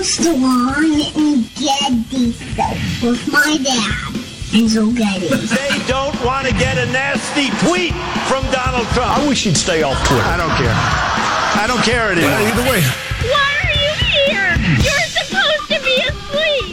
used to want and get these things with my dad and Joe Getty. They don't want to get a nasty tweet from Donald Trump. I wish he'd stay off Twitter. I don't care. I don't care anymore. Well, either way. Why are you here? You're supposed to be asleep.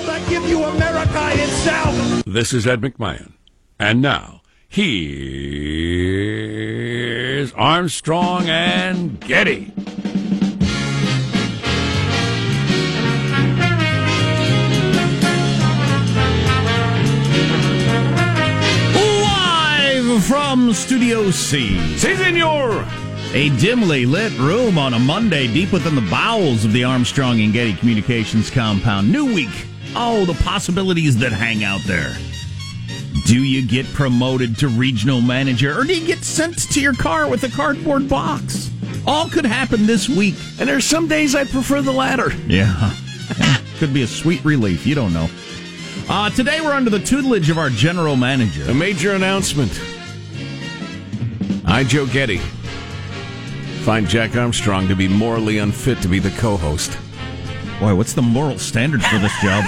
I give you America itself. This is Ed McMahon. And now, here's Armstrong and Getty. Live from Studio C. Señor. A dimly lit room on a Monday deep within the bowels of the Armstrong and Getty Communications compound. New week. Oh, the possibilities that hang out there. Do you get promoted to regional manager, or do you get sent to your car with a cardboard box? All could happen this week. And there's some days I prefer the latter. Yeah. Could be a sweet relief. You don't know. Today we're under the tutelage of our general manager. A major announcement. I, Joe Getty, find Jack Armstrong to be morally unfit to be the co-host. Boy, what's the moral standard for this job?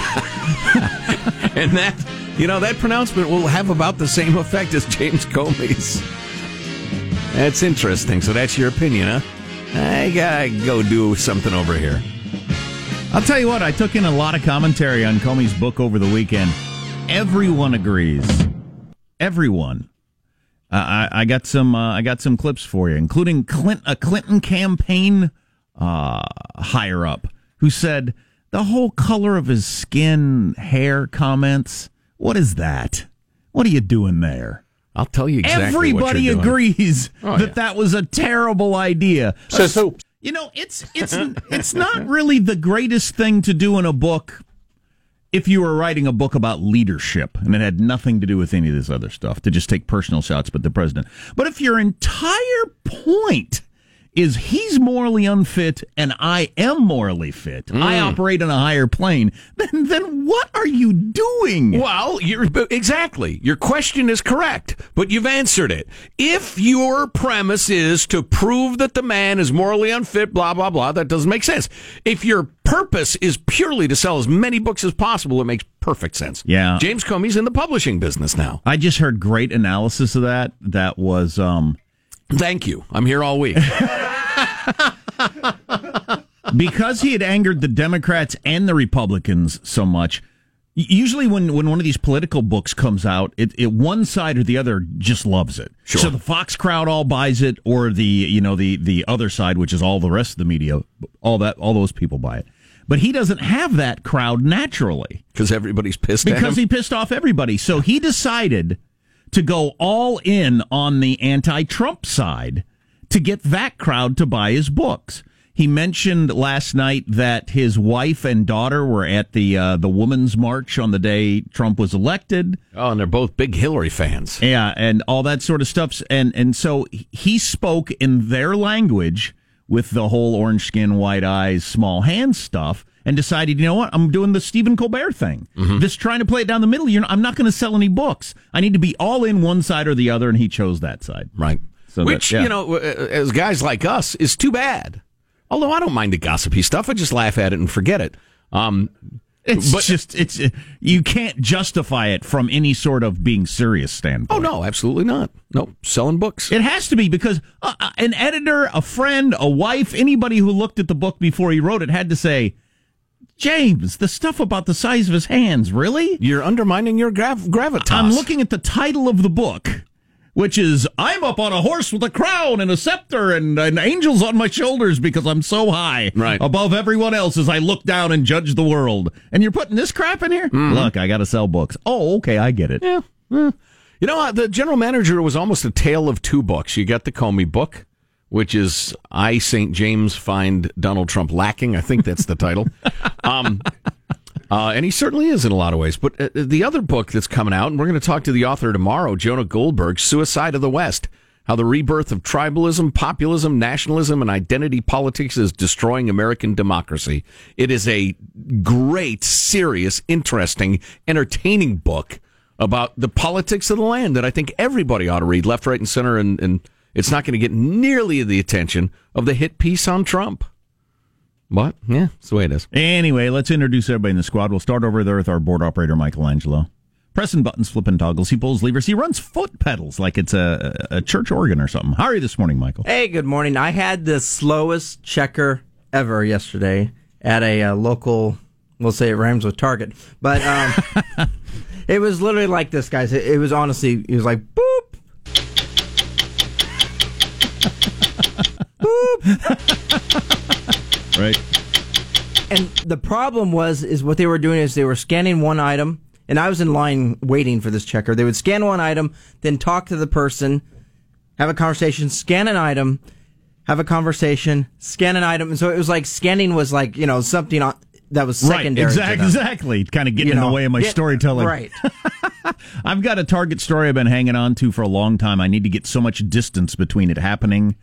And that, you know, that pronouncement will have about the same effect as James Comey's. That's interesting. So that's your opinion, huh? I gotta go do something over here. I'll tell you what, I took in a lot of commentary on Comey's book over the weekend. Everyone agrees. Everyone. I got some clips for you, including a Clinton campaign higher up, who said, the whole color of his skin, hair comments, what is that? What are you doing there? I'll tell you exactly Everybody what you're agrees doing. Oh, that that was a terrible idea. Says who? You know, it's it's not really the greatest thing to do in a book if you were writing a book about leadership, and it had nothing to do with any of this other stuff, to just take personal shots at the president. But if your entire point is he's morally unfit and I am morally fit. I operate on a higher plane. Then what are you doing? Well, exactly. Your question is correct, but you've answered it. If your premise is to prove that the man is morally unfit, blah, blah, blah, that doesn't make sense. If your purpose is purely to sell as many books as possible, it makes perfect sense. Yeah. James Comey's in the publishing business now. I just heard great analysis of that. That was... Thank you. I'm here all week. Because he had angered the Democrats and the Republicans so much, usually when one of these political books comes out, it one side or the other just loves it. Sure. So the Fox crowd all buys it, or the other side, which is all the rest of the media, all those people buy it. But he doesn't have that crowd naturally. Because everybody's pissed at him. Because he pissed off everybody. So he decided to go all in on the anti-Trump side to get that crowd to buy his books. He mentioned last night that his wife and daughter were at the Women's March on the day Trump was elected. Oh, and they're both big Hillary fans. Yeah, and all that sort of stuff. And so he spoke in their language with the whole orange skin, white eyes, small hands stuff, and decided, you know what, I'm doing the Stephen Colbert thing. Mm-hmm. This trying to play it down the middle, I'm not going to sell any books. I need to be all in one side or the other, and he chose that side. Right. So as guys like us, is too bad. Although I don't mind the gossipy stuff. I just laugh at it and forget it. It's you can't justify it from any sort of being serious standpoint. Oh, no, absolutely not. No, selling books. It has to be, because an editor, a friend, a wife, anybody who looked at the book before he wrote it had to say, James, the stuff about the size of his hands, really? You're undermining your gravitas. I'm looking at the title of the book, which is, I'm up on a horse with a crown and a scepter and angels on my shoulders because I'm so high above everyone else as I look down and judge the world. And you're putting this crap in here? Mm-hmm. Look, I got to sell books. Oh, okay, I get it. Yeah. You know, the general manager was almost a tale of two books. You got the Comey book, which is I, St. James, Find Donald Trump Lacking. I think that's the title. And he certainly is in a lot of ways. But the other book that's coming out, and we're going to talk to the author tomorrow, Jonah Goldberg, Suicide of the West, How the Rebirth of Tribalism, Populism, Nationalism, and Identity Politics is Destroying American Democracy. It is a great, serious, interesting, entertaining book about the politics of the land that I think everybody ought to read, left, right, and center, and it's not going to get nearly the attention of the hit piece on Trump. But, yeah, that's the way it is. Anyway, let's introduce everybody in the squad. We'll start over there with our board operator, Michelangelo. Pressing buttons, flipping toggles, he pulls levers, he runs foot pedals like it's a church organ or something. How are you this morning, Michael? Hey, good morning. I had the slowest checker ever yesterday at a local, we'll say it rhymes with Target, but it was literally like this, guys. It was honestly, it was like, boop. Boop. Right. And the problem was what they were doing is they were scanning one item, and I was in line waiting for this checker. They would scan one item, then talk to the person, have a conversation, scan an item, have a conversation, scan an item. And so it was like scanning was like, you know, something on, that was secondary. Right, exactly. Kind of getting in the way of my storytelling. Right. I've got a Target story I've been hanging on to for a long time. I need to get so much distance between it happening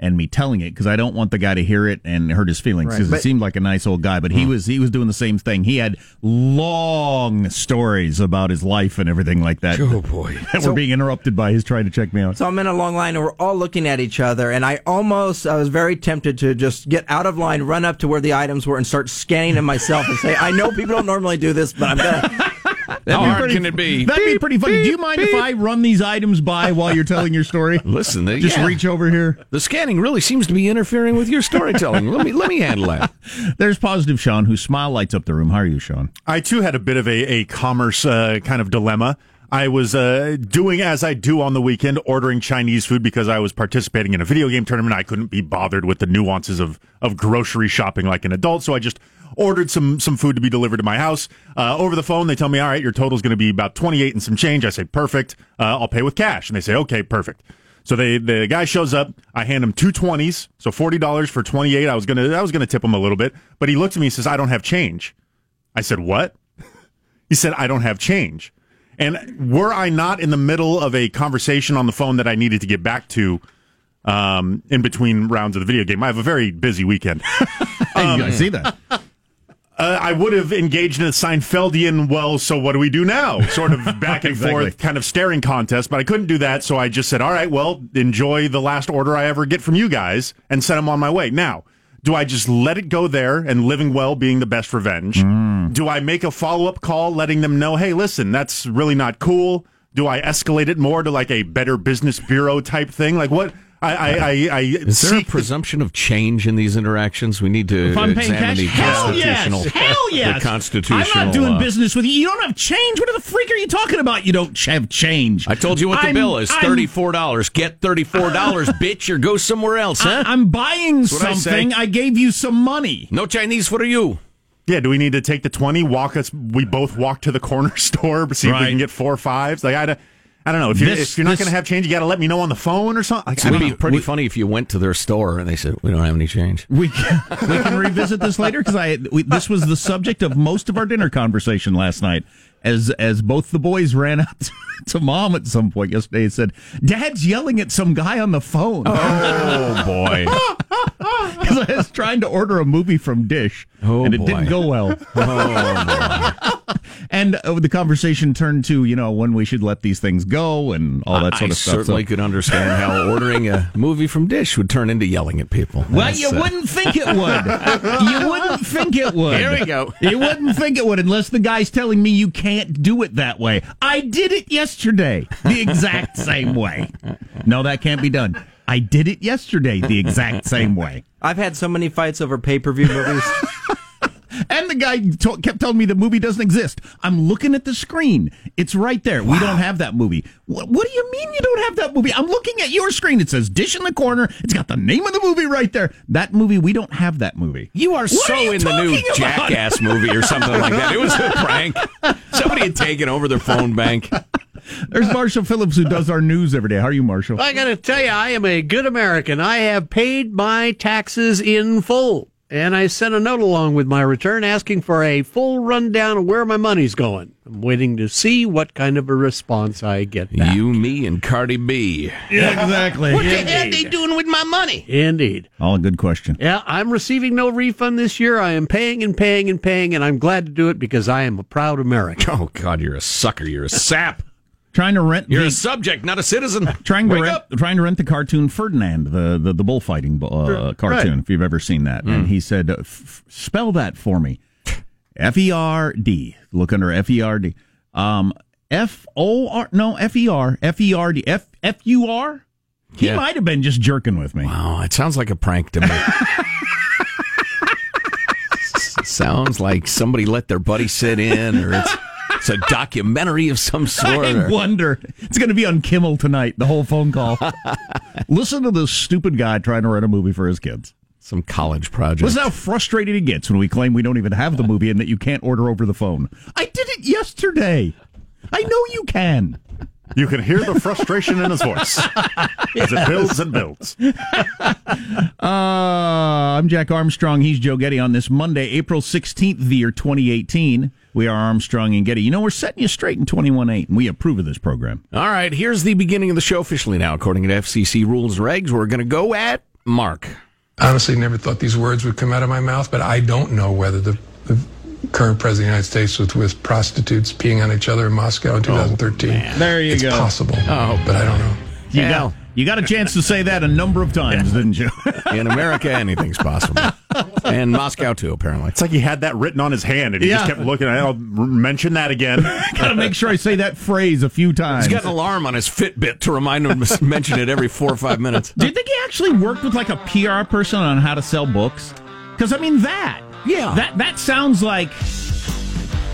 and me telling it, because I don't want the guy to hear it and hurt his feelings, because it seemed like a nice old guy, but he was doing the same thing. He had long stories about his life and everything like that. Oh, boy. That were being interrupted by his trying to check me out. So I'm in a long line, and we're all looking at each other, and I was very tempted to just get out of line, run up to where the items were, and start scanning them myself and say, I know people don't normally do this, but I'm going to... How hard can it be? That'd be pretty funny. Do you mind if I run these items by while you're telling your story? Listen, just reach over here. The scanning really seems to be interfering with your storytelling. Let me handle that. There's positive Sean, whose smile lights up the room. How are you, Sean? I, too, had a bit of a commerce kind of dilemma. I was doing as I do on the weekend, ordering Chinese food because I was participating in a video game tournament. I couldn't be bothered with the nuances of grocery shopping like an adult, so I just ordered some food to be delivered to my house. Over the phone, they tell me, all right, your total is going to be about 28 and some change. I say, perfect. I'll pay with cash. And they say, okay, perfect. So the guy shows up. I hand him two 20s, so $40 for 28. I was gonna tip him a little bit, but he looked at me and says, I don't have change. I said, what? He said, I don't have change. And were I not in the middle of a conversation on the phone that I needed to get back to in between rounds of the video game, I have a very busy weekend. You guys see that? I would have engaged in a Seinfeldian, well, so what do we do now? Sort of back and forth kind of staring contest, but I couldn't do that, so I just said, all right, well, enjoy the last order I ever get from you guys, and sent them on my way. Now, do I just let it go there and living well being the best revenge? Do I make a follow-up call letting them know, hey, listen, that's really not cool? Do I escalate it more to like a Better Business Bureau type thing? Like what? Is there a presumption of change in these interactions? We need to examine the constitutional. Hell yes. The constitutional. I'm not doing business with you. You don't have change? What the freak are you talking about? You don't have change. I told you what the bill is. $34. Get $34, bitch, or go somewhere else, huh? I'm buying something. I gave you some money. No Chinese for you. Yeah, do we need to take the 20? We both walk to the corner store, see if we can get 4 or 5s. Like, I don't know. If you're not going to have change, you got to let me know on the phone or something. Like, it would be pretty funny if you went to their store and they said, we don't have any change. We can revisit this later, because this was the subject of most of our dinner conversation last night, as both the boys ran out to Mom at some point yesterday and said, Dad's yelling at some guy on the phone. Oh, boy. Because I was trying to order a movie from Dish, and it didn't go well. Oh, boy. And the conversation turned to, when we should let these things go and all that sort of stuff. I certainly could understand how ordering a movie from Dish would turn into yelling at people. Well, you wouldn't think it would. You wouldn't think it would. Here we go. You wouldn't think it would unless the guy's telling me you can't do it that way. I did it yesterday the exact same way. No, that can't be done. I did it yesterday the exact same way. I've had so many fights over pay-per-view movies. And the guy kept telling me the movie doesn't exist. I'm looking at the screen. It's right there. Wow. We don't have that movie. What do you mean you don't have that movie? I'm looking at your screen. It says Dish in the corner. It's got the name of the movie right there. That movie, we don't have that movie. You are what so are you in the new about? Jackass movie or something like that. It was a prank. Somebody had taken over their phone bank. There's Marshall Phillips, who does our news every day. How are you, Marshall? I got to tell you, I am a good American. I have paid my taxes in full. And I sent a note along with my return asking for a full rundown of where my money's going. I'm waiting to see what kind of a response I get back. You, me, and Cardi B. Yeah, exactly. What the hell are they doing with my money? Indeed. All a good question. Yeah, I'm receiving no refund this year. I am paying and paying and paying, and I'm glad to do it because I am a proud American. Oh, God, you're a sucker. You're a sap. Trying to rent. You're a subject, not a citizen. Trying to rent the cartoon Ferdinand, the bullfighting cartoon. Right. If you've ever seen that, and he said, "Spell that for me." FERD. Look under FERD. FOR. No, FER. FERD. FUR. He might have been just jerking with me. Wow, it sounds like a prank to me. Sounds like somebody let their buddy sit in, or it's. It's a documentary of some sort. I wonder. It's going to be on Kimmel tonight, the whole phone call. Listen to this stupid guy trying to rent a movie for his kids. Some college project. Listen how frustrated he gets when we claim we don't even have the movie and that you can't order over the phone. I did it yesterday. I know you can. You can hear the frustration in his voice as it builds and builds. I'm Jack Armstrong. He's Joe Getty on this Monday, April 16th, the year 2018. We are Armstrong and Getty. You know, we're setting you straight in 21-8, and we approve of this program. All right, here's the beginning of the show officially now. According to FCC rules and regs, we're going to go at Mark. Honestly, never thought these words would come out of my mouth, but I don't know whether the current president of the United States was with prostitutes peeing on each other in Moscow in 2013. Man. There you go. It's possible, but I don't know. You got a chance to say that a number of times, didn't you? In America, anything's possible. And Moscow, too, apparently. It's like he had that written on his hand, and he just kept looking at it. I'll mention that again. Got to make sure I say that phrase a few times. He's got an alarm on his Fitbit to remind him to mention it every 4 or 5 minutes. Do you think he actually worked with, like, a PR person on how to sell books? Because, I mean, that sounds like...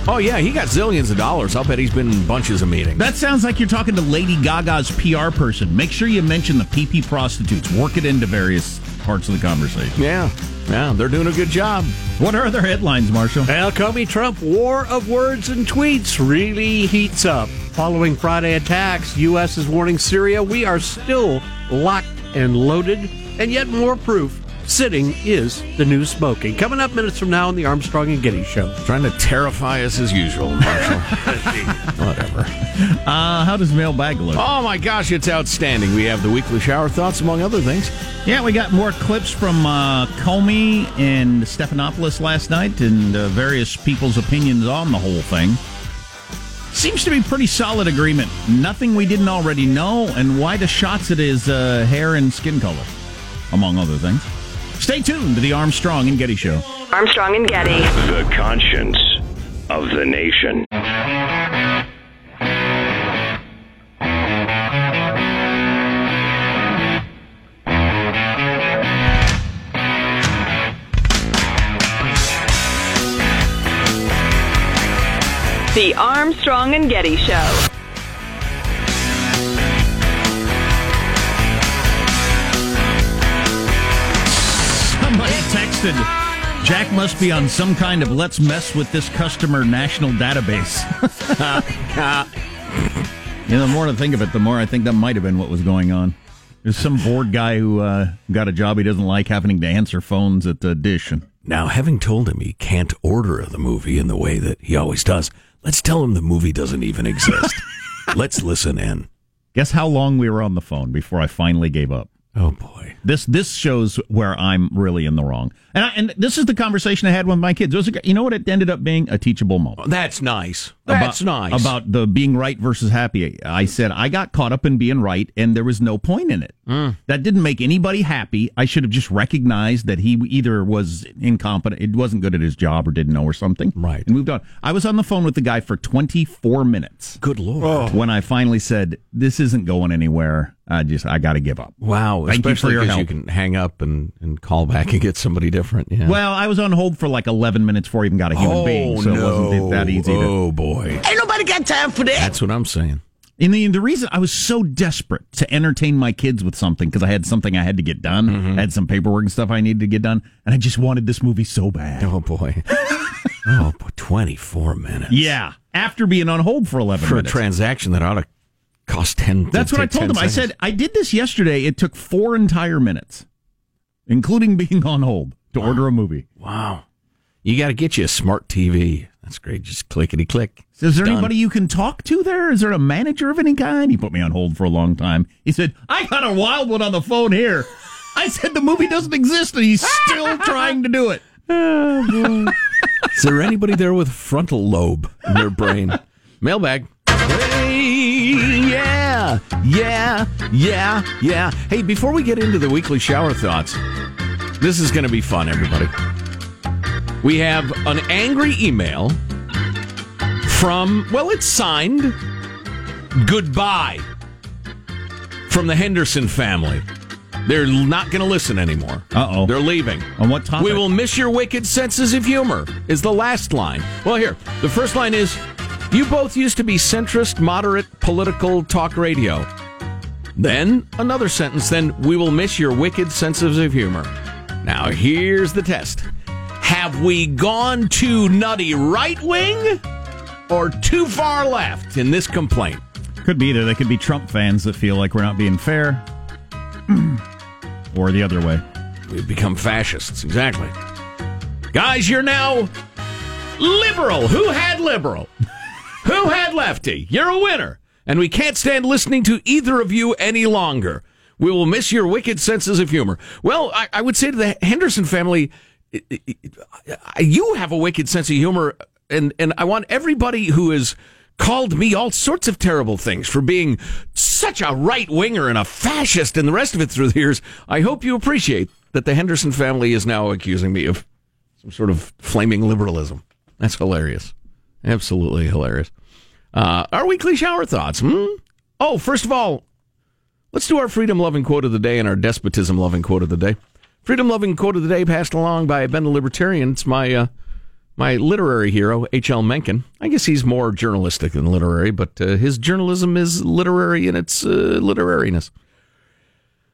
Oh, yeah, he got zillions of dollars. I'll bet he's been in bunches of meetings. That sounds like you're talking to Lady Gaga's PR person. Make sure you mention the PP prostitutes. Work it into various parts of the conversation. Yeah, they're doing a good job. What are other headlines, Marshall? Well, Comey Trump war of words and tweets really heats up. Following Friday attacks, U.S. is warning Syria we are still locked and loaded, and yet more proof. Sitting is the new smoking. Coming up minutes from now on the Armstrong and Getty Show. Trying to terrify us as usual, Marshall. Whatever. How does mailbag look? Oh, my gosh, it's outstanding. We have the weekly shower thoughts, among other things. Yeah, we got more clips from Comey and Stephanopoulos last night and various people's opinions on the whole thing. Seems to be pretty solid agreement. Nothing we didn't already know, and why the shots at his hair and skin color, among other things. Stay tuned to the Armstrong and Getty Show. Armstrong and Getty. The conscience of the nation. The Armstrong and Getty Show. Texted, Jack must be on some kind of let's mess with this customer national database. The more to think of it, the more I think that might have been what was going on. There's some bored guy who got a job he doesn't like having to answer phones at the Dish. Now, having told him he can't order the movie in the way that he always does, let's tell him the movie doesn't even exist. Let's listen in. Guess how long we were on the phone before I finally gave up. Oh, boy. This shows where I'm really in the wrong. And this is the conversation I had with my kids. You know what it ended up being? A teachable moment. Oh, that's nice. About the being right versus happy. I said, I got caught up in being right, and there was no point in it. That didn't make anybody happy. I should have just recognized that he either was incompetent, it wasn't good at his job, or didn't know or something. Right. And moved on. I was on the phone with the guy for 24 minutes. Good Lord. Oh. When I finally said, this isn't going anywhere. I got to give up. Wow. Thank you for your help. You can hang up and call back and get somebody different. Yeah. Well, I was on hold for like 11 minutes before I even got a human being, so it wasn't that easy. Oh, boy. Ain't nobody got time for that. That's what I'm saying. And the reason I was so desperate to entertain my kids with something, because I had something I had to get done, I had some paperwork and stuff I needed to get done, and I just wanted this movie so bad. Oh, boy. 24 minutes. Yeah. After being on hold for 11 minutes. For a transaction that ought to cost 10. That's what I told him. I said, I did this yesterday. It took 4 entire minutes, including being on hold. to order a movie. Wow. You got to get you a smart TV. That's great. Just clickety click. So is there anybody you can talk to there? Is there a manager of any kind? He put me on hold for a long time. He said, I got a wild one on the phone here. I said the movie doesn't exist, and he's still trying to do it. Oh, boy. Is there anybody there with a frontal lobe in their brain? Mailbag. Yeah. Hey, before we get into the weekly shower thoughts, this is going to be fun, everybody. We have an angry email from, well, it's signed, Goodbye, from the Henderson family. They're not going to listen anymore. Uh-oh. They're leaving. On what topic? We will miss your wicked senses of humor is the last line. Well, here, the first line is, you both used to be centrist, moderate, political talk radio. Then, another sentence, then, we will miss your wicked senses of humor. Now, here's the test. Have we gone too nutty right wing or too far left in this complaint? Could be either. They could be Trump fans that feel like we're not being fair. Or the other way. We've become fascists. Exactly. Guys, you're now liberal. Who had liberal? Who had lefty? You're a winner. And we can't stand listening to either of you any longer. We will miss your wicked senses of humor. Well, I would say to the Henderson family, you have a wicked sense of humor. And I want everybody who is... called me all sorts of terrible things for being such a right-winger and a fascist and the rest of it through the years. I hope you appreciate that the Henderson family is now accusing me of some sort of flaming liberalism. That's hilarious. Absolutely hilarious. Our weekly shower thoughts. Oh, first of all, let's do our freedom-loving quote of the day and our despotism-loving quote of the day. Freedom-loving quote of the day passed along by Ben the Libertarian. It's my... my literary hero, H. L. Mencken. I guess he's more journalistic than literary, but his journalism is literary in its literariness.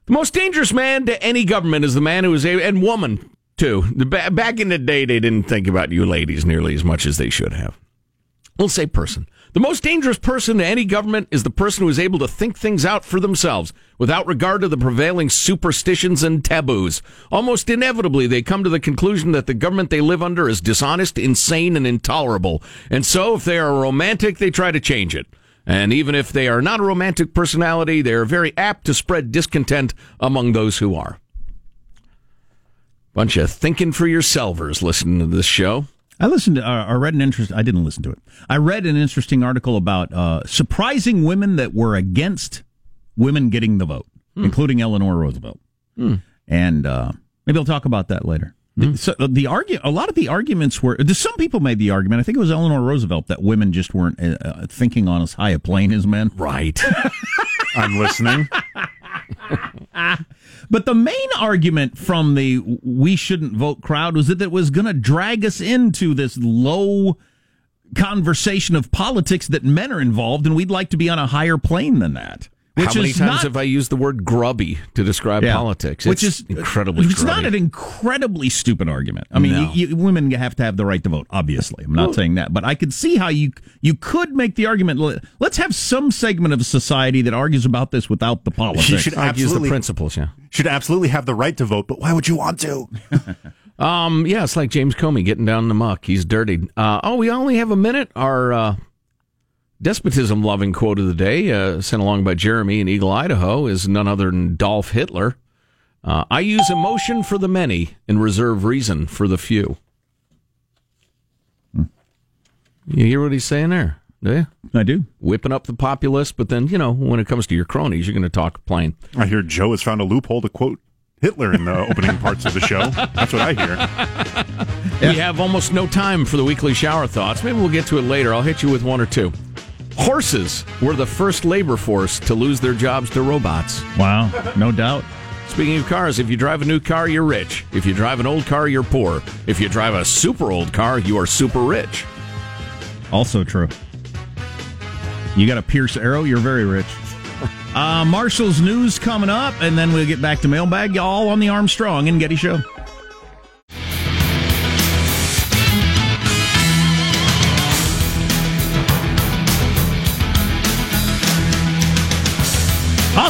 The most dangerous man to any government is the man who is and woman, too. Back in the day, they didn't think about you ladies nearly as much as they should have. We'll say person. The most dangerous person to any government is the person who is able to think things out for themselves without regard to the prevailing superstitions and taboos. Almost inevitably, they come to the conclusion that the government they live under is dishonest, insane, and intolerable. And so, if they are romantic, they try to change it. And even if they are not a romantic personality, they are very apt to spread discontent among those who are. Bunch of thinking for yourselvers listening to this show. I read an interesting article about surprising women that were against women getting the vote, including Eleanor Roosevelt. And maybe I'll talk about that later. So a lot of the arguments were, some people made the argument, I think it was Eleanor Roosevelt, that women just weren't thinking on as high a plane as men. Right. I'm listening. But the main argument from the we shouldn't vote crowd was that it was going to drag us into this low conversation of politics that men are involved, and we'd like to be on a higher plane than that. How many times have I used the word grubby to describe politics? Which is incredibly grubby. It's not an incredibly stupid argument. I mean, women have to have the right to vote, obviously. I'm not saying that. But I could see how you could make the argument, let's have some segment of society that argues about this without the politics. You should absolutely, the principles, should absolutely have the right to vote, but why would you want to? Yeah, it's like James Comey getting down in the muck. He's dirty. We only have a minute. Our... despotism-loving quote of the day, sent along by Jeremy in Eagle, Idaho, is none other than Adolf Hitler. I use emotion for the many and reserve reason for the few. You hear what he's saying there, do you? I do. Whipping up the populace, but then, when it comes to your cronies, you're going to talk plain. I hear Joe has found a loophole to quote Hitler in the opening parts of the show. That's what I hear. We have almost no time for the weekly shower thoughts. Maybe we'll get to it later. I'll hit you with one or two. Horses were the first labor force to lose their jobs to robots. Wow, no doubt. Speaking of cars, if you drive a new car, you're rich. If you drive an old car, you're poor. If you drive a super old car, you are super rich. Also true. You got a Pierce Arrow, you're very rich. Marshall's news coming up, and then we'll get back to Mailbag, y'all, on the Armstrong and Getty Show.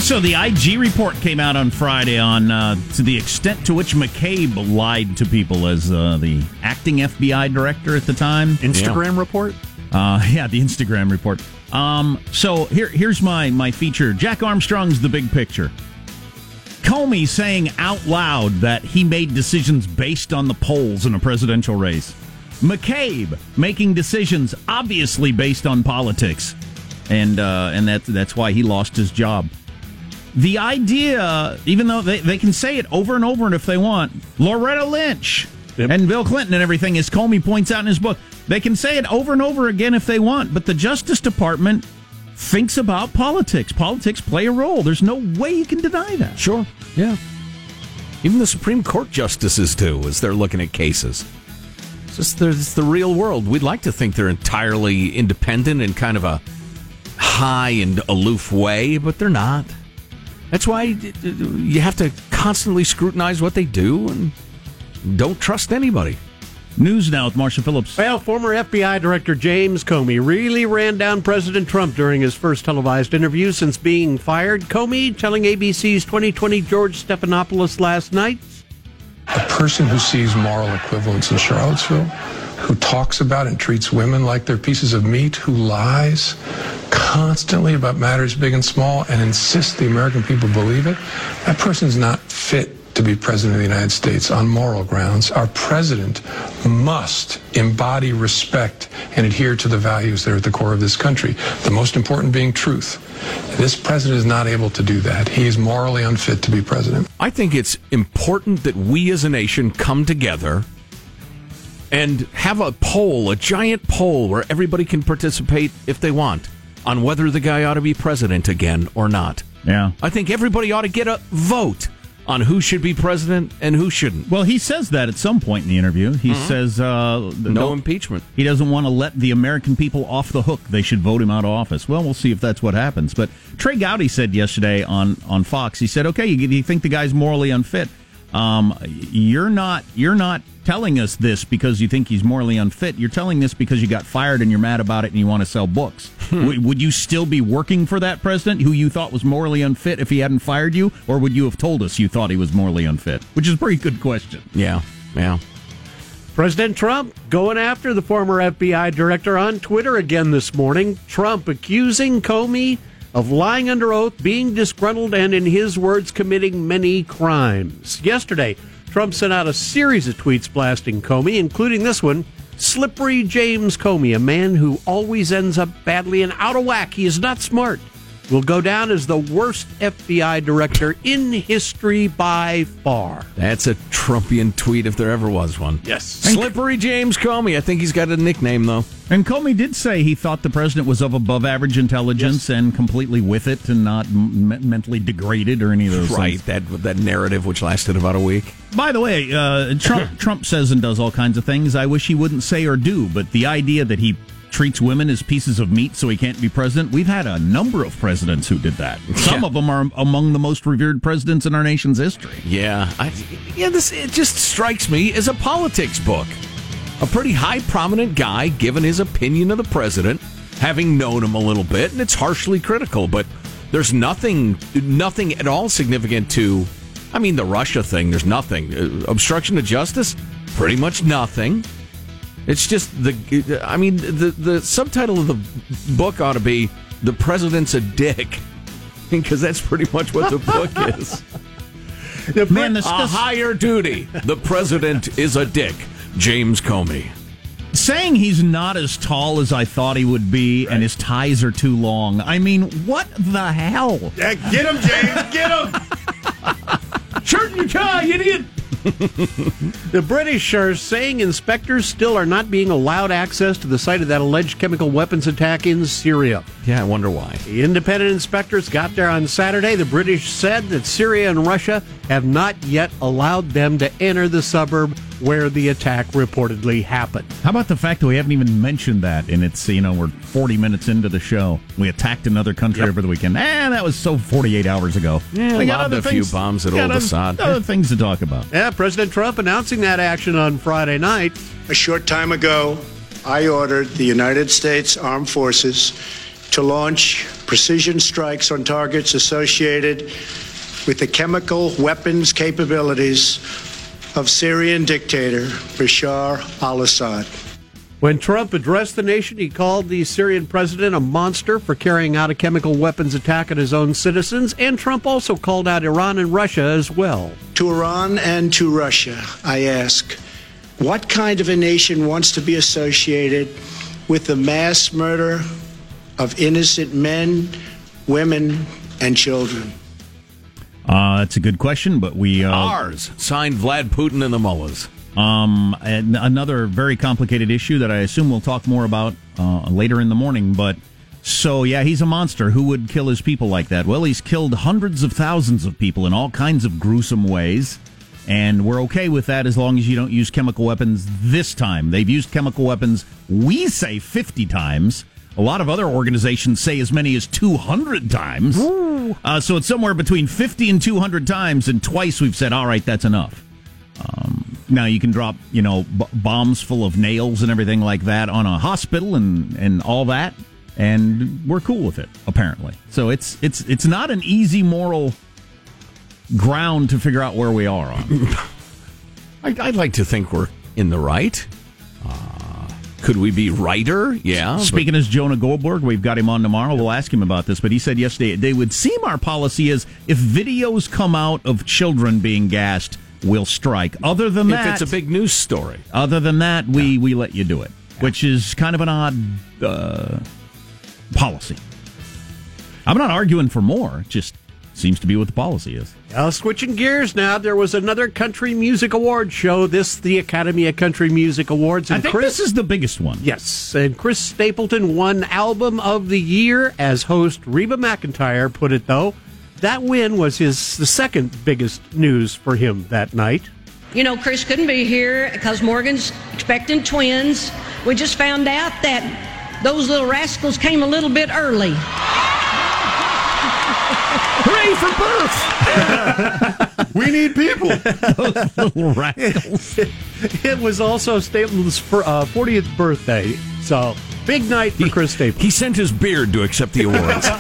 Also, the IG report came out on Friday on to the extent to which McCabe lied to people as the acting FBI director at the time. Instagram report? Yeah, the Instagram report. So here's my feature. Jack Armstrong's The Big Picture. Comey saying out loud that he made decisions based on the polls in a presidential race. McCabe making decisions obviously based on politics, and that's why he lost his job. The idea, even though they can say it over and over and if they want, Loretta Lynch and Bill Clinton and everything, as Comey points out in his book, they can say it over and over again if they want, but the Justice Department thinks about politics. Politics play a role. There's no way you can deny that. Sure, yeah. Even the Supreme Court justices do as they're looking at cases. It's the real world. We'd like to think they're entirely independent in kind of a high and aloof way, but they're not. That's why you have to constantly scrutinize what they do and don't trust anybody. News now with Marshall Phillips. Well, former FBI Director James Comey really ran down President Trump during his first televised interview since being fired. Comey telling ABC's 2020 George Stephanopoulos last night. A person who sees moral equivalence in Charlottesville, who talks about and treats women like they're pieces of meat, who lies constantly about matters big and small and insists the American people believe it, that person's not fit to be president of the United States on moral grounds. Our president must embody respect and adhere to the values that are at the core of this country, the most important being truth. This president is not able to do that. He is morally unfit to be president. I think it's important that we as a nation come together and have a poll, a giant poll, where everybody can participate if they want on whether the guy ought to be president again or not. Yeah, I think everybody ought to get a vote on who should be president and who shouldn't. Well, he says that at some point in the interview. He says... no impeachment. He doesn't want to let the American people off the hook. They should vote him out of office. Well, we'll see if that's what happens. But Trey Gowdy said yesterday on Fox, he said, okay, you think the guy's morally unfit. You're not telling us this because you think he's morally unfit. You're telling this because you got fired and you're mad about it and you want to sell books. Would you still be working for that president who you thought was morally unfit if he hadn't fired you? Or would you have told us you thought he was morally unfit? Which is a pretty good question. Yeah. President Trump going after the former FBI director on Twitter again this morning. Trump accusing Comey of lying under oath, being disgruntled, and, in his words, committing many crimes. Yesterday, Trump sent out a series of tweets blasting Comey, including this one, Slippery James Comey, a man who always ends up badly and out of whack. He is not smart. Will go down as the worst FBI director in history by far. That's a Trumpian tweet if there ever was one. Yes. And Slippery James Comey. I think he's got a nickname, though. And Comey did say he thought the president was of above average intelligence and completely with it and not mentally degraded or any of those things. Right, that narrative which lasted about a week. By the way, Trump says and does all kinds of things I wish he wouldn't say or do, but the idea that he treats women as pieces of meat so he can't be president. We've had a number of presidents who did that. Some of them are among the most revered presidents in our nation's history. Yeah. It just strikes me as a politics book. A pretty high prominent guy giving his opinion of the president, having known him a little bit, and it's harshly critical, but there's nothing at all significant to, I mean, the Russia thing, there's nothing. Obstruction of justice, pretty much nothing. It's just the subtitle of the book ought to be "The President's a Dick," because that's pretty much what the book is. A higher duty. The president is a dick. James Comey. Saying he's not as tall as I thought he would be and his ties are too long. I mean, what the hell? Yeah, get him, James. Get him. Shirt and your tie, idiot. The British are saying inspectors still are not being allowed access to the site of that alleged chemical weapons attack in Syria. Yeah, I wonder why. The independent inspectors got there on Saturday. The British said that Syria and Russia have not yet allowed them to enter the suburb where the attack reportedly happened. How about the fact that we haven't even mentioned that, and it's, we're 40 minutes into the show. We attacked another country over the weekend. That was so 48 hours ago. Yeah, we got a few bombs at old Assad. Other things to talk about. Yeah, President Trump announcing that action on Friday night. A short time ago, I ordered the United States Armed Forces to launch precision strikes on targets associated with the chemical weapons capabilities of Syrian dictator Bashar al-Assad. When Trump addressed the nation, he called the Syrian president a monster for carrying out a chemical weapons attack on his own citizens, and Trump also called out Iran and Russia as well. To Iran and to Russia, I ask, what kind of a nation wants to be associated with the mass murder of innocent men, women, and children? That's a good question, but we... Ours, signed Vlad Putin and the mullahs. And another very complicated issue that I assume we'll talk more about later in the morning. But so, yeah, he's a monster. Who would kill his people like that? Well, he's killed hundreds of thousands of people in all kinds of gruesome ways. And we're okay with that as long as you don't use chemical weapons this time. They've used chemical weapons, we say, 50 times. A lot of other organizations say as many as 200 times. So it's somewhere between 50 and 200 times. And twice we've said, all right, that's enough. Now, you can drop, bombs full of nails and everything like that on a hospital and all that, and we're cool with it, apparently. So it's not an easy moral ground to figure out where we are on. I'd like to think we're in the right. Could we be righter? Yeah. Speaking as Jonah Goldberg, we've got him on tomorrow. We'll ask him about this, but he said yesterday, they would seem our policy is if videos come out of children being gassed, we'll strike. Other than that... If it's a big news story. Other than that, we let you do it, which is kind of an odd policy. I'm not arguing for more. It just seems to be what the policy is. Switching gears now, there was another Country Music Awards show. This, the Academy of Country Music Awards. And I think this is the biggest one. Yes, and Chris Stapleton won Album of the Year. As host Reba McEntire put it, though, that win was the second biggest news for him that night. Chris couldn't be here because Morgan's expecting twins. We just found out that those little rascals came a little bit early. Hooray for birth! We need people. Those little rascals. It was also Stapleton's 40th birthday, so... Big night for Chris Stapleton. He sent his beard to accept the awards.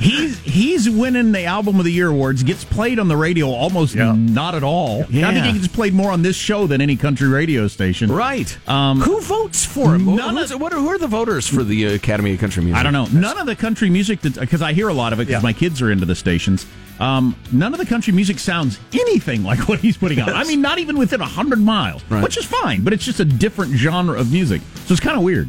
He's winning the Album of the Year awards. Gets played on the radio almost not at all. Yeah. I think he gets played more on this show than any country radio station. Right. Who votes for him? Who are the voters for the Academy of Country Music? I don't know. None of the country music, because I hear a lot of it because my kids are into the stations. None of the country music sounds anything like what he's putting out. I mean, not even within 100 miles, which is fine, but it's just a different genre of music. So it's kind of weird.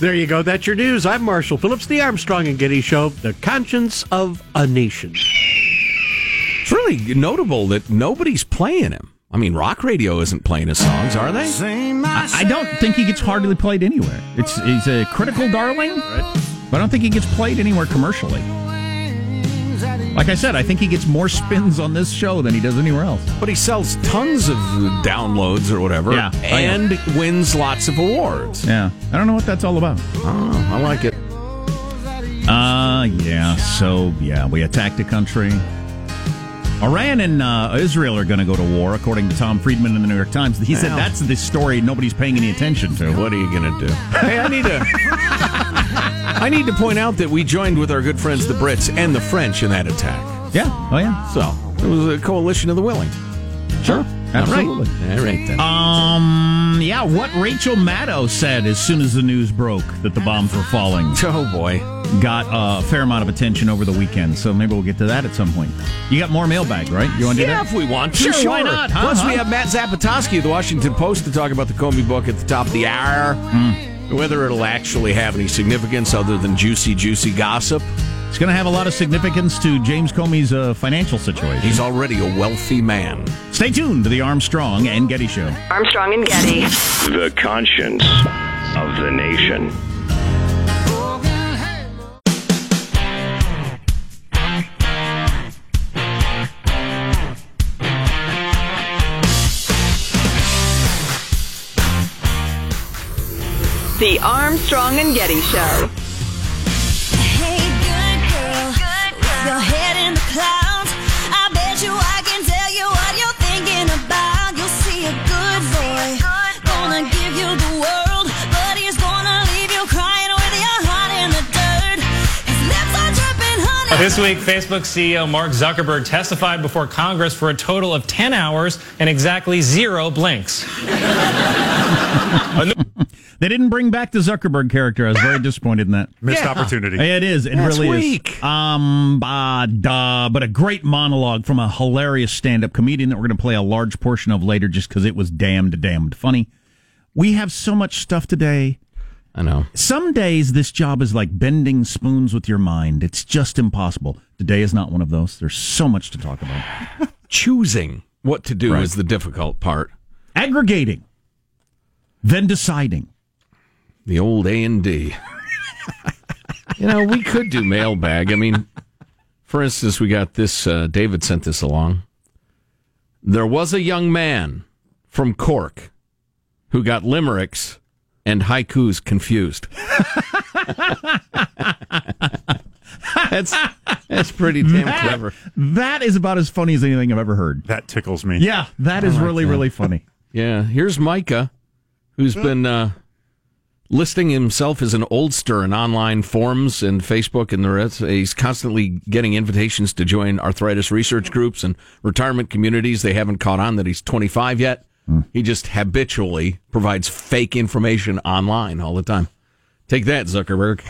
There you go. That's your news. I'm Marshall Phillips, the Armstrong and Getty Show, the conscience of a nation. It's really notable that nobody's playing him. I mean, rock radio isn't playing his songs, are they? I don't think he gets hardly played anywhere. He's a critical darling, but I don't think he gets played anywhere commercially. Like I said, I think he gets more spins on this show than he does anywhere else. But he sells tons of downloads or whatever, and wins lots of awards. Yeah, I don't know what that's all about. Oh, I like it. We attacked a country. Iran and Israel are going to go to war, according to Tom Friedman in the New York Times. He said that's the story nobody's paying any attention to. What are you going to do? Hey, I need to point out that we joined with our good friends, the Brits and the French, in that attack. Yeah. Oh, yeah. So it was a coalition of the willing. Sure. Absolutely. All right, then. What Rachel Maddow said as soon as the news broke that the bombs were falling. Oh, boy. Got a fair amount of attention over the weekend, so maybe we'll get to that at some point. You got more mailbag, right? You want to do that? Yeah, if we want to. Sure, why not? Huh? Plus, we have Matt Zapotosky of the Washington Post to talk about the Comey book at the top of the hour. Whether it'll actually have any significance other than juicy, juicy gossip. It's going to have a lot of significance to James Comey's financial situation. He's already a wealthy man. Stay tuned to the Armstrong and Getty Show. Armstrong and Getty. The conscience of the nation. The Armstrong and Getty Show. Hey, good girl, with your head in the clouds. I bet you I can tell you what you're thinking about. You'll see a good boy, gonna give you the world, but he's gonna leave you crying with your heart in the dirt. His lips are This week, Facebook CEO Mark Zuckerberg testified before Congress for a total of 10 hours and exactly 0 blinks. They didn't bring back the Zuckerberg character. I was very disappointed in that. Missed opportunity. It is. It really is. But a great monologue from a hilarious stand-up comedian that we're going to play a large portion of later just because it was damned funny. We have so much stuff today. I know. Some days this job is like bending spoons with your mind. It's just impossible. Today is not one of those. There's so much to talk about. Choosing what to do is the difficult part. Aggregating. Then deciding. The old A&D. You know, we could do mailbag. I mean, for instance, we got this. David sent this along. There was a young man from Cork who got limericks and haikus confused. That's pretty damn clever. That is about as funny as anything I've ever heard. That tickles me. Yeah, that is really funny. Yeah, here's Micah, who's been listing himself as an oldster in online forums and Facebook and the rest. He's constantly getting invitations to join arthritis research groups and retirement communities. They haven't caught on that he's 25 yet. He just habitually provides fake information online all the time. Take that, Zuckerberg.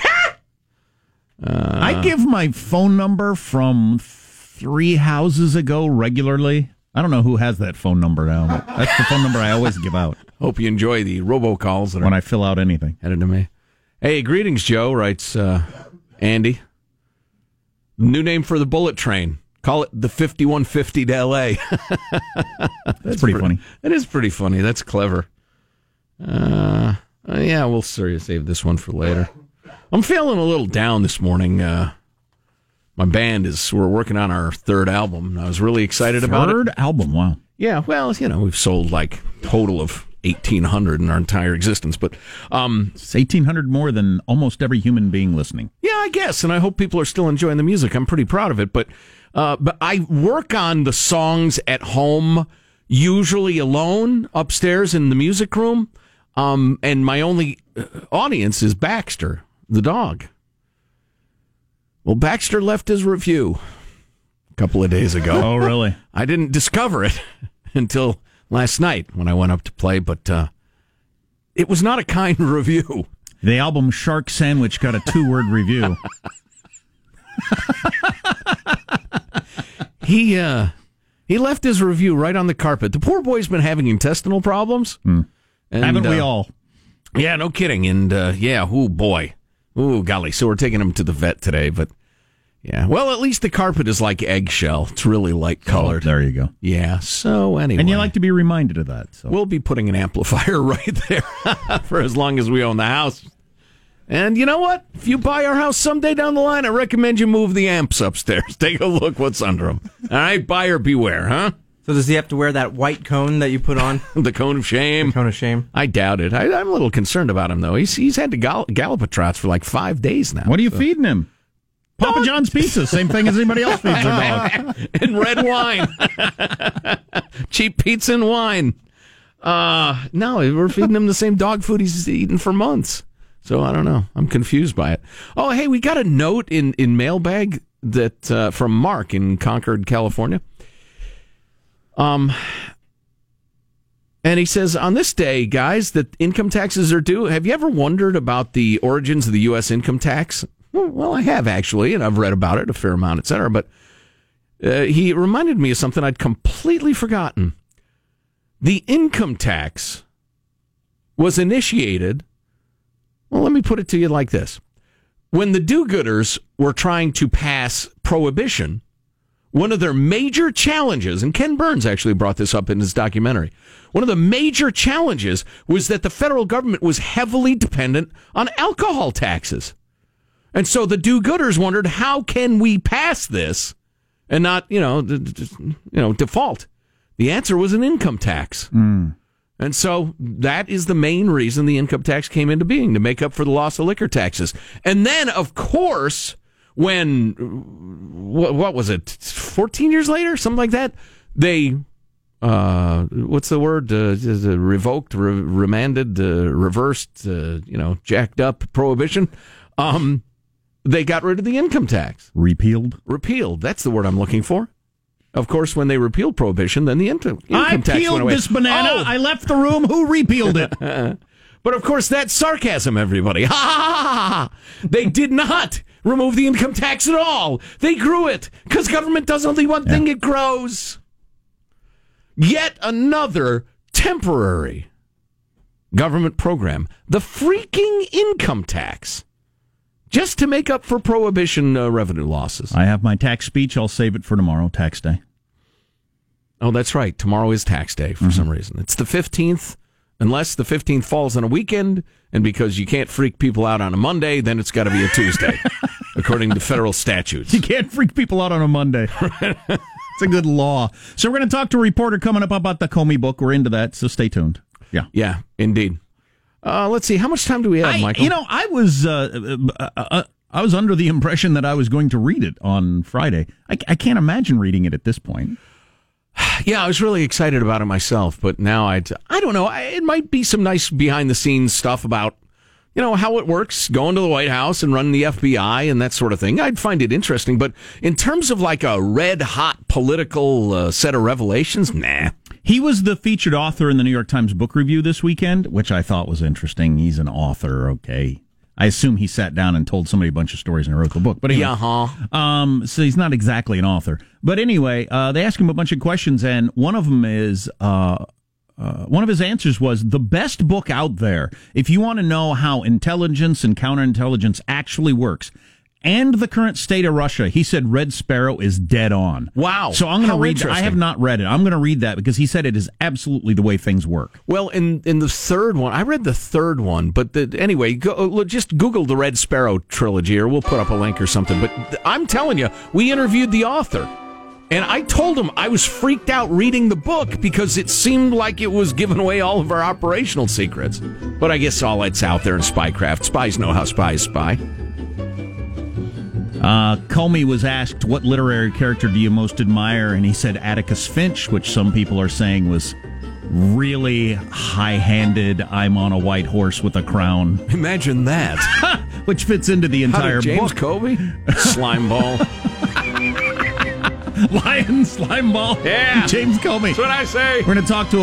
I give my phone number from 3 houses ago regularly. I don't know who has that phone number now, but that's the phone number I always give out. Hope you enjoy the robocalls that when I fill out anything. Headed to me. Hey, greetings, Joe, writes Andy. New name for the bullet train. Call it the 5150 to LA. That's pretty funny. That is pretty funny. That's clever. Yeah, we'll save this one for later. I'm feeling a little down this morning. My band we're working on our 3rd album. I was really excited about it. 3rd album, wow. Yeah, well, you know, we've sold like a total of 1,800 in our entire existence, but it's 1,800 more than almost every human being listening. Yeah, I guess, and I hope people are still enjoying the music. I'm pretty proud of it, but I work on the songs at home, usually alone, upstairs in the music room, and my only audience is Baxter, the dog. Well, Baxter left his review a couple of days ago. Oh, really? I didn't discover it until last night when I went up to play, but it was not a kind review. The album Shark Sandwich got a 2-word review. He left his review right on the carpet. The poor boy's been having intestinal problems. And, haven't we all? Yeah, no kidding. And oh boy. Oh golly. So we're taking him to the vet today, but yeah. Well, at least the carpet is like eggshell. It's really light colored. Oh, there you go. Yeah. So anyway. And you like to be reminded of that. So. We'll be putting an amplifier right there for as long as we own the house. And you know what? If you buy our house someday down the line, I recommend you move the amps upstairs. Take a look what's under them. All right, buyer beware, huh? So does he have to wear that white cone that you put on? The cone of shame. The cone of shame. I doubt it. I'm a little concerned about him, though. He's had to gallipotrots for like 5 days now. What are you feeding him? Papa John's pizza, same thing as anybody else feeds their dog. And red wine. Cheap pizza and wine. No, we're feeding him the same dog food he's eaten for months. So I don't know. I'm confused by it. Oh, hey, we got a note in mailbag that from Mark in Concord, California. And he says, on this day, guys, that income taxes are due. Have you ever wondered about the origins of the U.S. income tax? Well, I have, actually, and I've read about it a fair amount, et cetera. But he reminded me of something I'd completely forgotten. The income tax was initiated... Well, let me put it to you like this. When the do-gooders were trying to pass prohibition, one of their major challenges, and Ken Burns actually brought this up in his documentary, one of the major challenges was that the federal government was heavily dependent on alcohol taxes. And so the do-gooders wondered, how can we pass this and not, default? The answer was an income tax. And so that is the main reason the income tax came into being, to make up for the loss of liquor taxes. And then, of course, when, what was it, 14 years later, something like that, they, revoked, remanded, reversed, jacked up prohibition. They got rid of the income tax. Repealed? Repealed. That's the word I'm looking for. Of course, when they repealed prohibition, then the income tax went away. I peeled this banana. Oh. I left the room. Who repealed it? But, of course, that's sarcasm, everybody. Ha, ha, ha, ha. They did not remove the income tax at all. They grew it because government does only one thing. It grows. Yet another temporary government program, the freaking income tax, just to make up for prohibition revenue losses. I have my tax speech. I'll save it for tomorrow, tax day. Oh, that's right. Tomorrow is tax day for some reason. It's the 15th, unless the 15th falls on a weekend, and because you can't freak people out on a Monday, then it's got to be a Tuesday, according to federal statutes. You can't freak people out on a Monday. It's a good law. So we're going to talk to a reporter coming up about the Comey book. We're into that, so stay tuned. Yeah. Yeah, indeed. Let's see. How much time do we have, Michael? You know, I was under the impression that I was going to read it on Friday. I can't imagine reading it at this point. Yeah, I was really excited about it myself, but now I don't know. It might be some nice behind-the-scenes stuff about, you know, how it works, going to the White House and running the FBI and that sort of thing. I'd find it interesting, but in terms of like a red-hot political set of revelations, nah. He was the featured author in the New York Times Book Review this weekend, which I thought was interesting. He's an author, okay. I assume he sat down and told somebody a bunch of stories and wrote the book. But anyway, so he's not exactly an author. But anyway, they asked him a bunch of questions, and one of them is, one of his answers was, the best book out there, if you want to know how intelligence and counterintelligence actually works, and the current state of Russia, he said Red Sparrow is dead on. Wow. So I'm going to read that. I have not read it. I'm going to read that because he said it is absolutely the way things work. Well, in the third one, I read the third one, but anyway, just Google the Red Sparrow trilogy, or we'll put up a link or something. But I'm telling you, we interviewed the author, and I told him I was freaked out reading the book because it seemed like it was giving away all of our operational secrets. But I guess all that's out there in spycraft. Spies know how spies spy. Comey was asked, what literary character do you most admire? And he said Atticus Finch, which some people are saying was really high-handed, I'm on a white horse with a crown. Imagine that. Which fits into the entire book. Comey? Slimeball. Lion Slimeball. Yeah. James Comey. That's what I say. We're going to talk to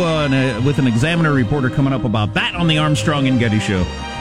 with an Examiner reporter coming up about that on the Armstrong and Getty Show.